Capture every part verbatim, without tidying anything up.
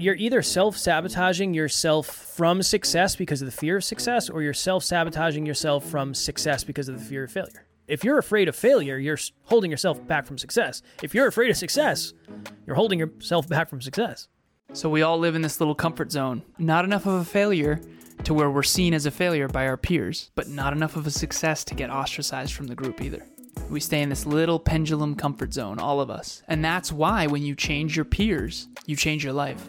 you're either self-sabotaging yourself from success because of the fear of success, or you're self-sabotaging yourself from success because of the fear of failure. If you're afraid of failure, you're holding yourself back from success. If you're afraid of success, you're holding yourself back from success. So we all live in this little comfort zone. Not enough of a failure to where we're seen as a failure by our peers, but not enough of a success to get ostracized from the group either. We stay in this little pendulum comfort zone, all of us. And that's why when you change your peers, you change your life.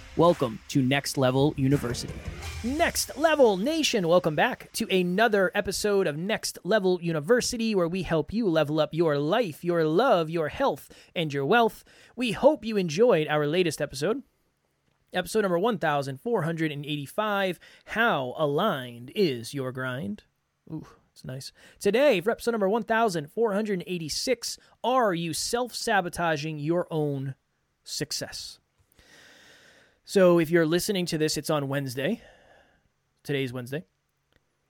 Welcome to Next Level University. Next Level Nation, welcome back to another episode of Next Level University, where we help you level up your life, your love, your health, and your wealth. We hope you enjoyed our latest episode, episode number one thousand four hundred eighty-five, How Aligned is Your Grind? Ooh. It's nice. Today, for episode number one thousand four hundred eighty-six, are you self-sabotaging your own success? So if you're listening to this, it's on Wednesday. Today's Wednesday,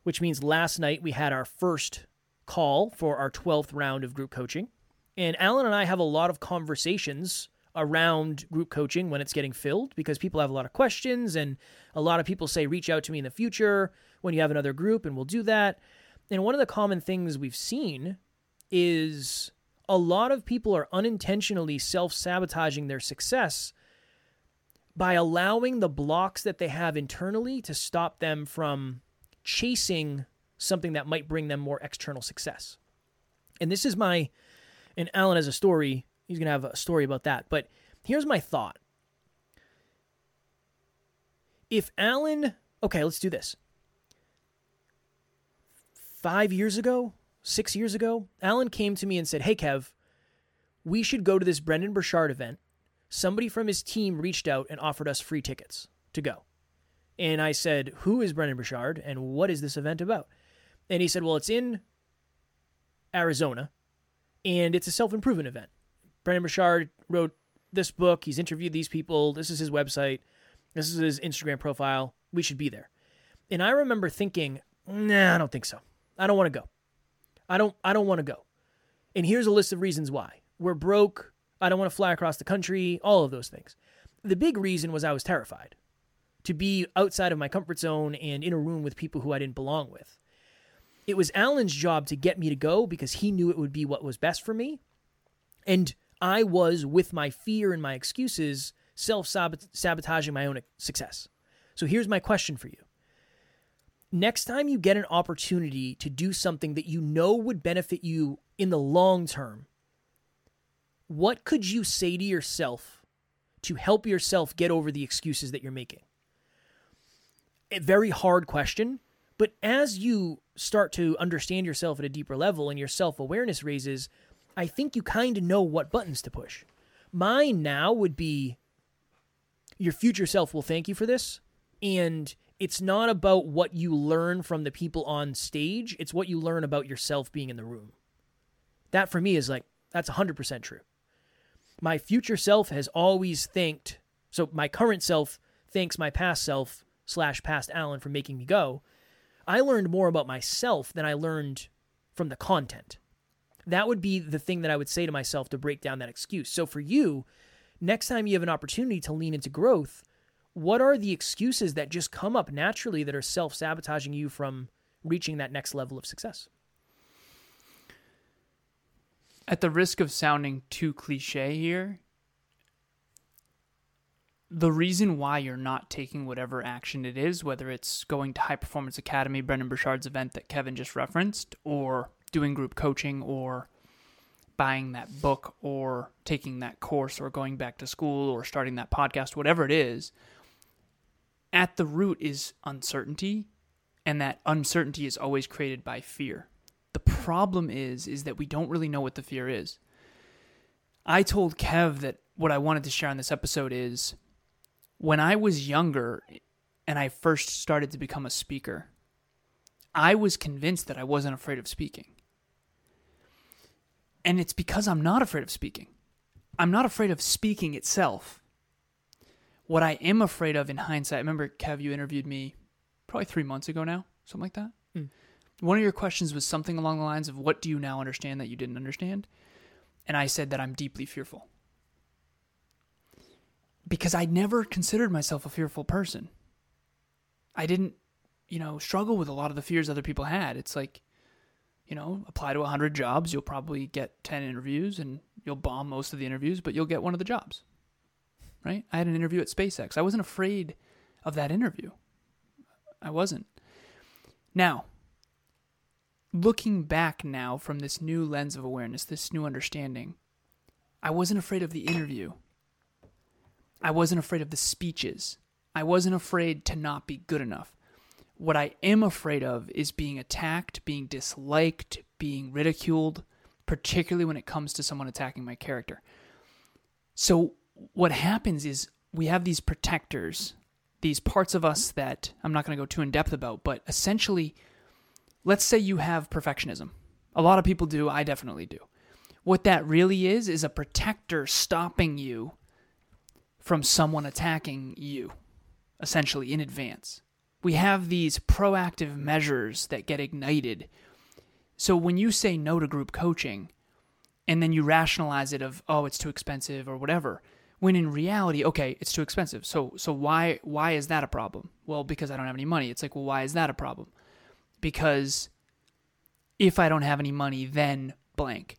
which means last night we had our first call for our twelfth round of group coaching. And Alan and I have a lot of conversations around group coaching when it's getting filled, because people have a lot of questions, and a lot of people say, reach out to me in the future when you have another group, and we'll do that. And one of the common things we've seen is a lot of people are unintentionally self-sabotaging their success by allowing the blocks that they have internally to stop them from chasing something that might bring them more external success. And this is my, and Alan has a story, he's going to have a story about that, but here's my thought. If Alan, okay, let's do this. Five years ago, six years ago, Alan came to me and said, hey, Kev, we should go to this Brendan Burchard event. Somebody from his team reached out and offered us free tickets to go. And I said, who is Brendan Burchard and what is this event about? And he said, well, it's in Arizona and it's a self-improvement event. Brendan Burchard wrote this book. He's interviewed these people. This is his website. This is his Instagram profile. We should be there. And I remember thinking, nah, I don't think so. I don't want to go. I don't I don't want to go. And here's a list of reasons why. We're broke. I don't want to fly across the country. All of those things. The big reason was I was terrified to be outside of my comfort zone and in a room with people who I didn't belong with. It was Alan's job to get me to go because he knew it would be what was best for me. And I was, with my fear and my excuses, self-sabotaging my own success. So here's my question for you. Next time you get an opportunity to do something that you know would benefit you in the long term, what could you say to yourself to help yourself get over the excuses that you're making? A very hard question, but as you start to understand yourself at a deeper level and your self-awareness raises, I think you kind of know what buttons to push. Mine now would be, your future self will thank you for this, and it's not about what you learn from the people on stage. It's what you learn about yourself being in the room. That for me is like, that's one hundred percent true. My future self has always thanked, so my current self thanks my past self slash past Alan for making me go. I learned more about myself than I learned from the content. That would be the thing that I would say to myself to break down that excuse. So for you, next time you have an opportunity to lean into growth, what are the excuses that just come up naturally that are self-sabotaging you from reaching that next level of success? At the risk of sounding too cliche here, the reason why you're not taking whatever action it is, whether it's going to High Performance Academy, Brendan Burchard's event that Kevin just referenced, or doing group coaching, or buying that book, or taking that course, or going back to school, or starting that podcast, whatever it is, at the root is uncertainty, and that uncertainty is always created by fear. The problem is, is that we don't really know what the fear is. I told Kev that what I wanted to share on this episode is, when I was younger, and I first started to become a speaker, I was convinced that I wasn't afraid of speaking. And it's because I'm not afraid of speaking. I'm not afraid of speaking itself. What I am afraid of in hindsight, I remember, Kev, you interviewed me probably three months ago now, something like that. Mm. One of your questions was something along the lines of, what do you now understand that you didn't understand? And I said that I'm deeply fearful. Because I never considered myself a fearful person. I didn't, you know, struggle with a lot of the fears other people had. It's like, you know, apply to one hundred jobs, you'll probably get ten interviews and you'll bomb most of the interviews, but you'll get one of the jobs, right? I had an interview at SpaceX. I wasn't afraid of that interview. I wasn't. Now, looking back now from this new lens of awareness, this new understanding, I wasn't afraid of the interview. I wasn't afraid of the speeches. I wasn't afraid to not be good enough. What I am afraid of is being attacked, being disliked, being ridiculed, particularly when it comes to someone attacking my character. So what happens is we have these protectors, these parts of us that I'm not going to go too in depth about, but essentially, let's say you have perfectionism. A lot of people do. I definitely do. What that really is, is a protector stopping you from someone attacking you, essentially, in advance. We have these proactive measures that get ignited. So when you say no to group coaching, and then you rationalize it of, oh, it's too expensive or whatever, when in reality, okay, it's too expensive. So so why why is that a problem? Well, because I don't have any money. It's like, well, why is that a problem? Because if I don't have any money, then blank.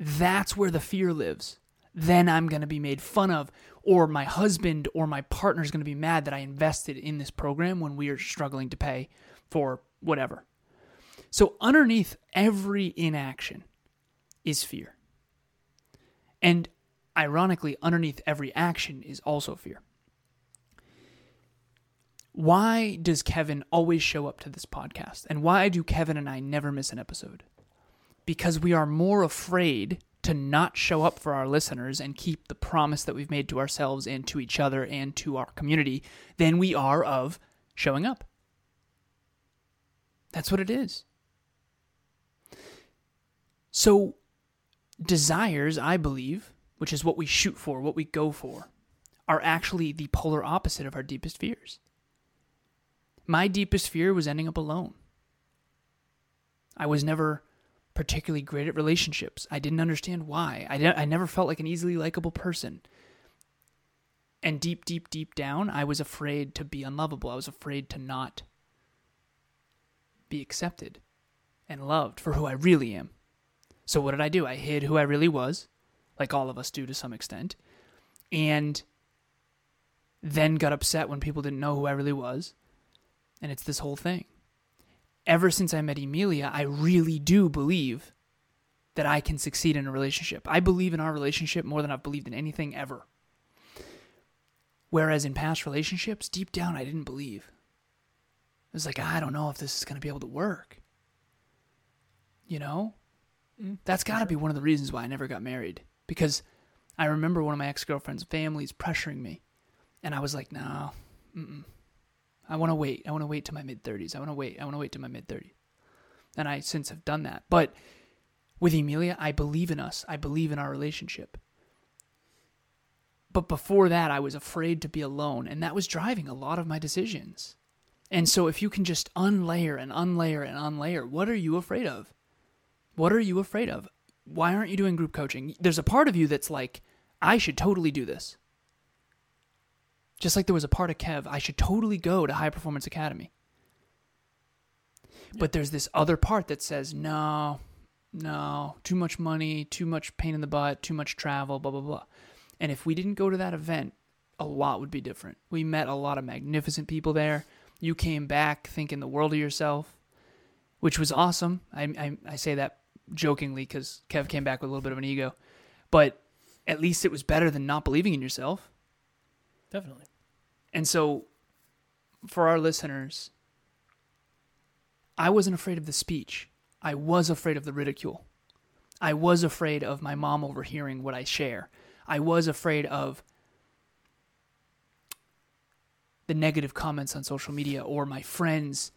That's where the fear lives. Then I'm going to be made fun of, or my husband or my partner is going to be mad that I invested in this program when we are struggling to pay for whatever. So underneath every inaction is fear. And ironically, underneath every action is also fear. Why does Kevin always show up to this podcast? And why do Kevin and I never miss an episode? Because we are more afraid to not show up for our listeners and keep the promise that we've made to ourselves and to each other and to our community than we are of showing up. That's what it is. So desires, I believe, which is what we shoot for, what we go for, are actually the polar opposite of our deepest fears. My deepest fear was ending up alone. I was never particularly great at relationships. I didn't understand why. I, de- I never felt like an easily likable person. And deep, deep, deep down, I was afraid to be unlovable. I was afraid to not be accepted and loved for who I really am. So what did I do? I hid who I really was, like all of us do to some extent, and then got upset when people didn't know who I really was. And it's this whole thing. Ever since I met Emilia, I really do believe that I can succeed in a relationship. I believe in our relationship more than I've believed in anything ever. Whereas in past relationships, deep down, I didn't believe. It was like, I don't know if this is going to be able to work. You know? Mm, That's got to sure. be one of the reasons why I never got married. Because I remember one of my ex-girlfriend's families pressuring me. And I was like, no, mm-mm. I want to wait. I want to wait till my mid-thirties. I want to wait. I want to wait till my mid-thirties. And I since have done that. But with Emilia, I believe in us. I believe in our relationship. But before that, I was afraid to be alone. And that was driving a lot of my decisions. And so if you can just unlayer and unlayer and unlayer, what are you afraid of? What are you afraid of? Why aren't you doing group coaching? There's a part of you that's like, I should totally do this. Just like there was a part of Kev, I should totally go to High Performance Academy. But there's this other part that says, no, no, too much money, too much pain in the butt, too much travel, blah, blah, blah. And if we didn't go to that event, a lot would be different. We met a lot of magnificent people there. You came back thinking the world of yourself, which was awesome. I I, I say that jokingly because Kev came back with a little bit of an ego. But at least it was better than not believing in yourself. Definitely. And so for our listeners, I wasn't afraid of the speech. I was afraid of the ridicule. I was afraid of my mom overhearing what I share. I was afraid of the negative comments on social media or my friends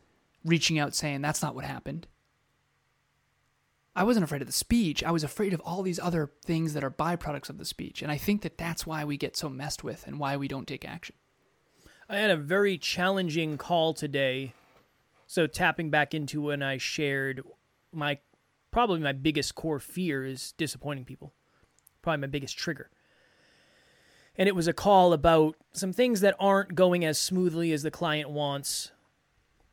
reaching out saying, that's not what happened. I wasn't afraid of the speech. I was afraid of all these other things that are byproducts of the speech. And I think that that's why we get so messed with and why we don't take action. I had a very challenging call today. So tapping back into when I shared my, probably my biggest core fear is disappointing people. Probably my biggest trigger. And it was a call about some things that aren't going as smoothly as the client wants.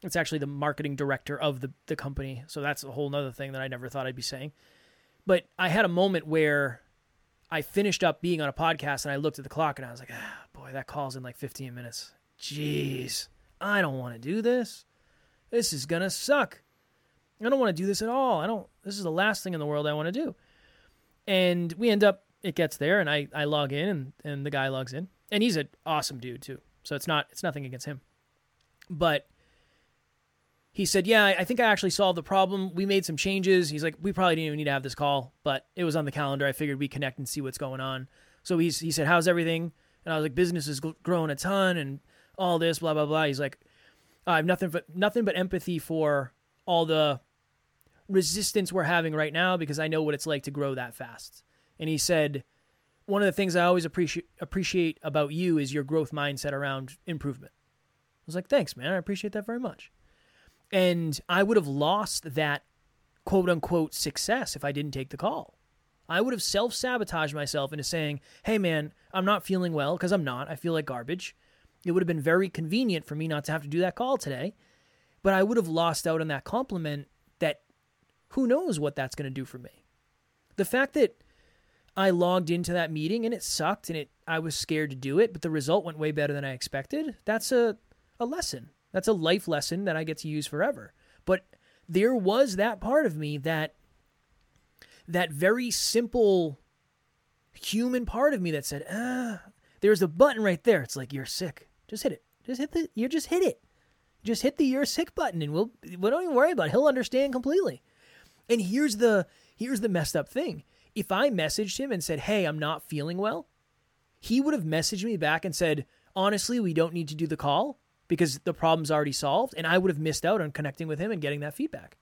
It's actually the marketing director of the, the company. So that's a whole nother thing that I never thought I'd be saying. But I had a moment where I finished up being on a podcast and I looked at the clock and I was like, ah, boy, that call's in like fifteen minutes. Jeez, I don't want to do this. This is going to suck. I don't want to do this at all. I don't, this is the last thing in the world I want to do. And we end up, it gets there and I, I log in and, and the guy logs in and he's an awesome dude too. So it's not, it's nothing against him, but he said, yeah, I think I actually solved the problem. We made some changes. He's like, we probably didn't even need to have this call, but it was on the calendar. I figured we connect and see what's going on. So he's, he said, how's everything? And I was like, business is growing a ton and all this, blah, blah, blah. He's like, I have nothing but, nothing but empathy for all the resistance we're having right now because I know what it's like to grow that fast. And he said, one of the things I always appreciate appreciate about you is your growth mindset around improvement. I was like, thanks, man. I appreciate that very much. And I would have lost that quote-unquote success if I didn't take the call. I would have self-sabotaged myself into saying, hey, man, I'm not feeling well because I'm not. I feel like garbage. It would have been very convenient for me not to have to do that call today. But I would have lost out on that compliment that who knows what that's going to do for me. The fact that I logged into that meeting and it sucked and it I was scared to do it, but the result went way better than I expected, that's a, a lesson. That's a life lesson that I get to use forever. But there was that part of me that, that very simple human part of me that said, ah, there's a button right there. It's like, you're sick. Just hit it. Just hit the, you just hit it. Just hit the you're sick button and we'll, we don't even worry about it. He'll understand completely. And here's the, here's the messed up thing. If I messaged him and said, hey, I'm not feeling well, he would have messaged me back and said, honestly, we don't need to do the call, because the problem's already solved, and I would have missed out on connecting with him and getting that feedback.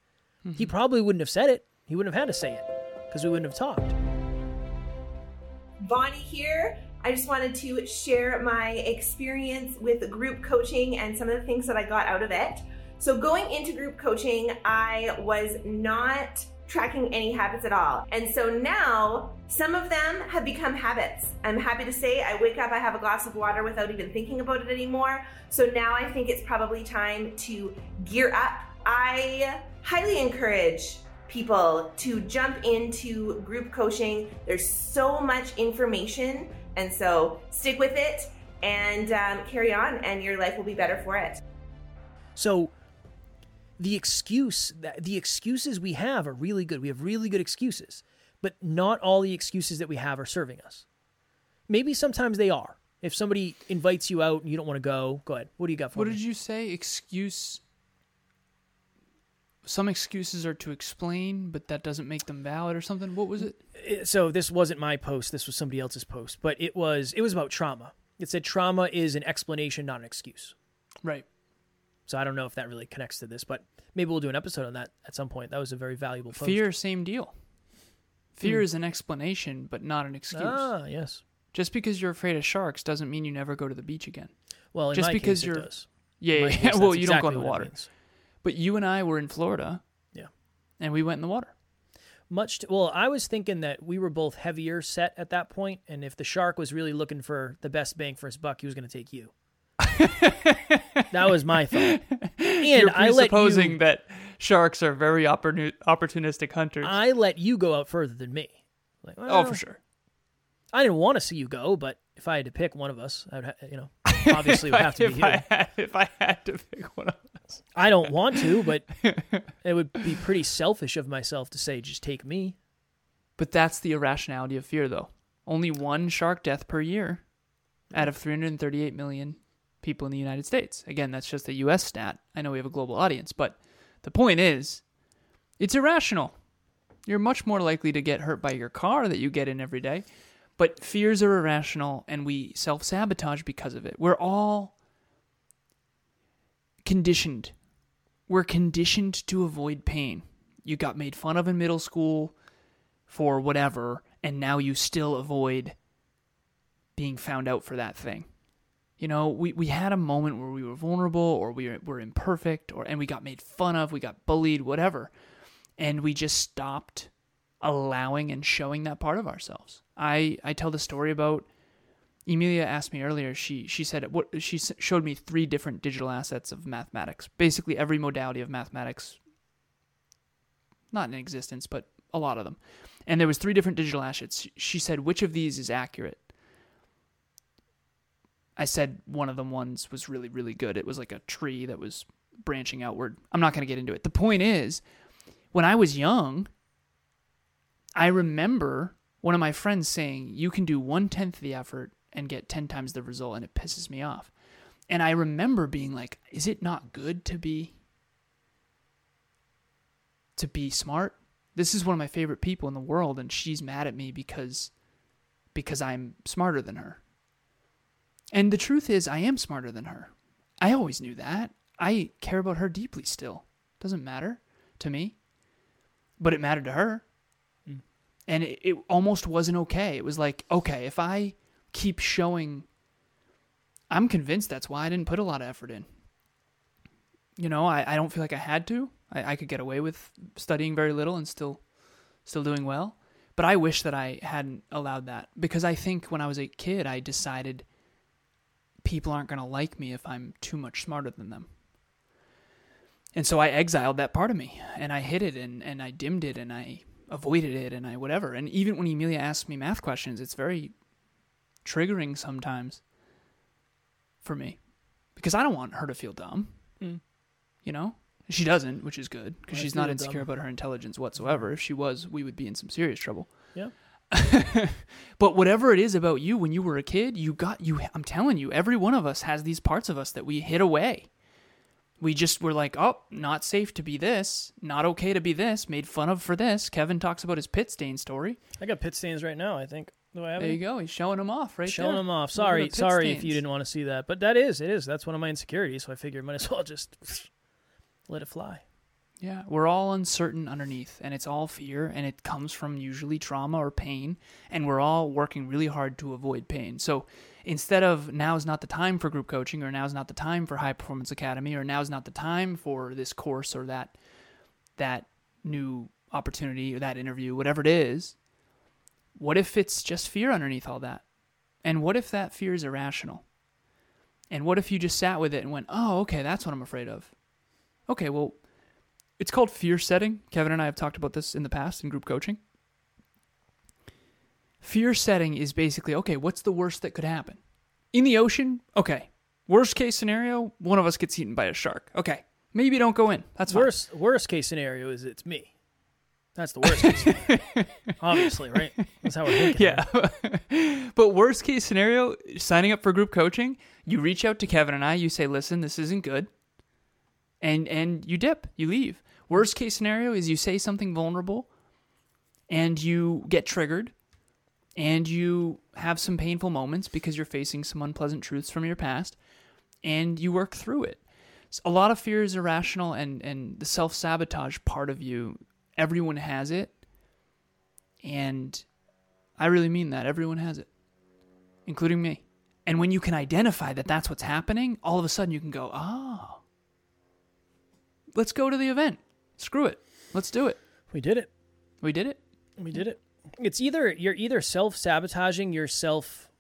Mm-hmm. He probably wouldn't have said it. He wouldn't have had to say it because we wouldn't have talked. Bonnie here. I just wanted to share my experience with group coaching and some of the things that I got out of it. So going into group coaching, I was not tracking any habits at all. And so now some of them have become habits. I'm happy to say I wake up, I have a glass of water without even thinking about it anymore. So now I think it's probably time to gear up. I highly encourage people to jump into group coaching. There's so much information. And so stick with it and um, carry on, and your life will be better for it. So The excuse, the excuses we have are really good. We have really good excuses, but not all the excuses that we have are serving us. Maybe sometimes they are. If somebody invites you out and you don't want to go, go ahead. What do you got for me? What did you say? Excuse. Some excuses are to explain, but that doesn't make them valid or something. What was it? So this wasn't my post. This was somebody else's post, but it was, it was about trauma. It said trauma is an explanation, not an excuse. Right. So I don't know if that really connects to this, but maybe we'll do an episode on that at some point. That was a very valuable post. Fear, same deal. Fear mm. is an explanation, but not an excuse. Ah, yes. Just because you're afraid of sharks doesn't mean you never go to the beach again. Well, in Just my because case, you're... it does. Yeah, yeah, case, yeah. Well, you exactly don't go in the water. But you and I were in Florida. Yeah. And we went in the water. Much to... Well, I was thinking that we were both heavier set at that point, and if the shark was really looking for the best bang for his buck, he was going to take you. That was my thought. And You're presupposing I you, that sharks are very opportun- opportunistic hunters. I let you go out further than me. Like, well, oh, for sure. I didn't want to see you go, but if I had to pick one of us, I would, ha- you know, obviously would have to be you. I had, if I had to pick one of us, I don't want to, but it would be pretty selfish of myself to say just take me. But that's the irrationality of fear, though. Only one shark death per year out of three hundred thirty-eight million. People in the United States. Again, that's just a U S stat. I know we have a global audience, but the point is, it's irrational. You're much more likely to get hurt by your car that you get in every day, but fears are irrational and we self-sabotage because of it. We're all conditioned. We're conditioned to avoid pain. You got made fun of in middle school for whatever, and now you still avoid being found out for that thing. You know, we, we had a moment where we were vulnerable, or we were, were imperfect, or and we got made fun of, we got bullied, whatever. And we just stopped allowing and showing that part of ourselves. I, I tell the story about, Emilia asked me earlier, she she said, what she showed me three different digital assets of mathematics. Basically every modality of mathematics, not in existence, but a lot of them. And there was three different digital assets. She said, which of these is accurate? I said one of the ones was really, really good. It was like a tree that was branching outward. I'm not going to get into it. The point is, when I was young, I remember one of my friends saying, you can do one-tenth the effort and get ten times the result, and it pisses me off. And I remember being like, is it not good to be to be smart? This is one of my favorite people in the world, and she's mad at me because because I'm smarter than her. And the truth is, I am smarter than her. I always knew that. I care about her deeply still. Doesn't matter to me, but it mattered to her. Mm. And it, it almost wasn't okay. It was like, okay, if I keep showing, I'm convinced that's why I didn't put a lot of effort in. You know, I, I don't feel like I had to. I, I could get away with studying very little and still, still doing well. But I wish that I hadn't allowed that, because I think when I was a kid, I decided people aren't going to like me if I'm too much smarter than them. And so I exiled that part of me, and I hid it, and, and I dimmed it, and I avoided it, and I whatever. And even when Emilia asks me math questions, it's very triggering sometimes for me, because I don't want her to feel dumb, mm. you know? She doesn't, which is good, because she's not insecure dumb. about her intelligence whatsoever. If she was, we would be in some serious trouble. Yeah. But whatever it is about you, when you were a kid, you got you. I'm telling you, every one of us has these parts of us that we hid away. We just were like, oh, not safe to be this, not okay to be this, made fun of for this. Kevin talks about his pit stain story. I got pit stains right now, I think. Do I have there any? You go. He's showing them off right showing there. Showing them off. Sorry, sorry stains. If you didn't want to see that, but that is it is. That's one of my insecurities. So I figured I might as well just let it fly. Yeah, we're all uncertain underneath, and it's all fear, and it comes from usually trauma or pain, and we're all working really hard to avoid pain. So instead of now is not the time for group coaching, or now is not the time for High Performance Academy, or now is not the time for this course or that that new opportunity or that interview, whatever it is, what if it's just fear underneath all that? And what if that fear is irrational? And what if you just sat with it and went, oh, okay, that's what I'm afraid of. Okay, well, it's called fear setting. Kevin and I have talked about this in the past in group coaching. Fear setting is basically, okay, what's the worst that could happen? In the ocean, okay. Worst case scenario, one of us gets eaten by a shark. Okay, maybe don't go in. That's fine. Worst, worst case scenario is it's me. That's the worst case scenario. Obviously, right? That's how we're thinking. Yeah. Right? But worst case scenario, signing up for group coaching, you reach out to Kevin and I, you say, listen, this isn't good. And and you dip, you leave. Worst case scenario is you say something vulnerable and you get triggered and you have some painful moments because you're facing some unpleasant truths from your past and you work through it. So a lot of fear is irrational, and, and the self-sabotage part of you, everyone has it. And I really mean that. Everyone has it, including me. And when you can identify that that's what's happening, all of a sudden you can go, oh, let's go to the event. Screw it. Let's do it. We did it. We did it. We did it. It's either you're either self-sabotaging yourself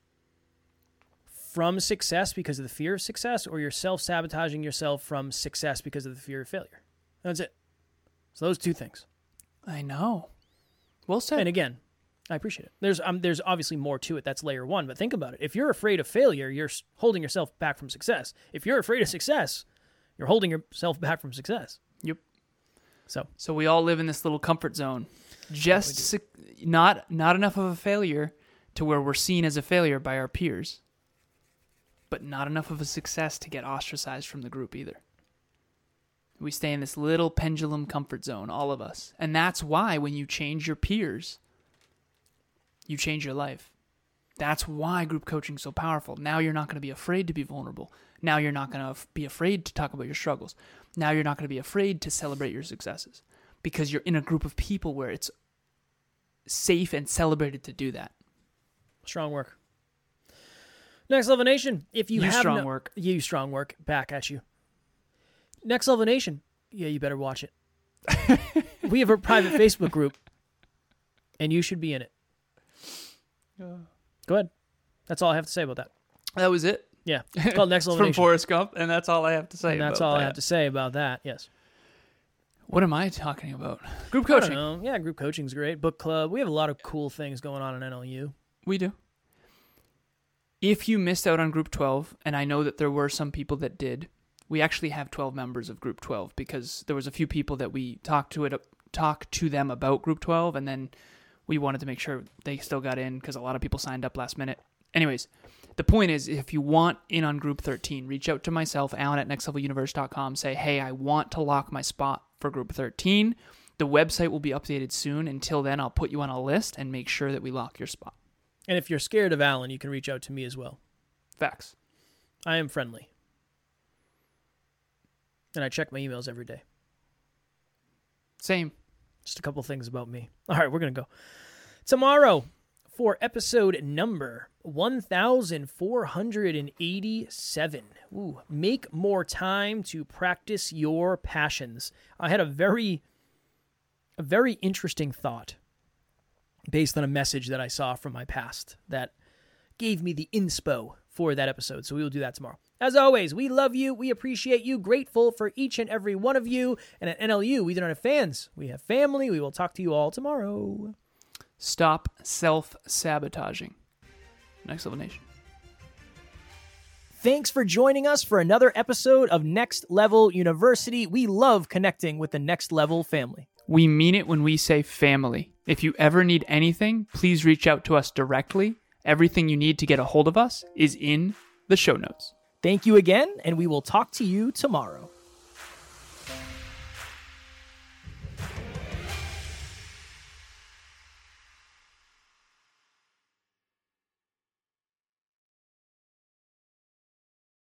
from success because of the fear of success, or you're self-sabotaging yourself from success because of the fear of failure. That's it. So those two things. I know. Well said. And again, I appreciate it. There's um, there's obviously more to it. That's layer one. But think about it. If you're afraid of failure, you're holding yourself back from success. If you're afraid of success, you're holding yourself back from success. Yep. So so we all live in this little comfort zone. Just su- not not enough of a failure to where we're seen as a failure by our peers, but not enough of a success to get ostracized from the group either. We stay in this little pendulum comfort zone, all of us. And that's why when you change your peers, you change your life. That's why group coaching is so powerful. Now you're not going to be afraid to be vulnerable. Now you're not going to f- be afraid to talk about your struggles. Now you're not going to be afraid to celebrate your successes because you're in a group of people where it's safe and celebrated to do that. Strong work. Next Level Nation, if you, you have strong no- work. You strong work back at you. Next Level Nation, yeah, you better watch it. We have a private Facebook group, and you should be in it. Uh, Go ahead. That's all I have to say about that. That was it? Yeah. It's called Next Level Nation. From Forrest Gump, and that's all I have to say and about that. That's all that. I have to say about that, yes. What am I talking about? Group coaching. I don't know. Yeah, group coaching's great. Book club. We have a lot of cool things going on in N L U. We do. If you missed out on Group twelve, and I know that there were some people that did, we actually have twelve members of Group twelve because there was a few people that we talked to it, talked to them about Group twelve, and then we wanted to make sure they still got in because a lot of people signed up last minute. Anyways, the point is, if you want in on Group thirteen, reach out to myself, Alan at next level universe dot com. Say, hey, I want to lock my spot for Group thirteen. The website will be updated soon. Until then, I'll put you on a list and make sure that we lock your spot. And if you're scared of Alan, you can reach out to me as well. Facts. I am friendly. And I check my emails every day. Same. Just a couple things about me. All right, we're going to go. Tomorrow for episode number one thousand four hundred eighty-seven. Ooh, make more time to practice your passions. I had a very, a very interesting thought based on a message that I saw from my past that gave me the inspo for that episode. So we will do that tomorrow. As always, we love you. We appreciate you. Grateful for each and every one of you. And at N L U, we do not have fans. We have family. We will talk to you all tomorrow. Stop self-sabotaging. Next Level Nation. Thanks for joining us for another episode of Next Level University. We love connecting with the Next Level family. We mean it when we say family. If you ever need anything, please reach out to us directly. Everything you need to get a hold of us is in the show notes. Thank you again, and we will talk to you tomorrow.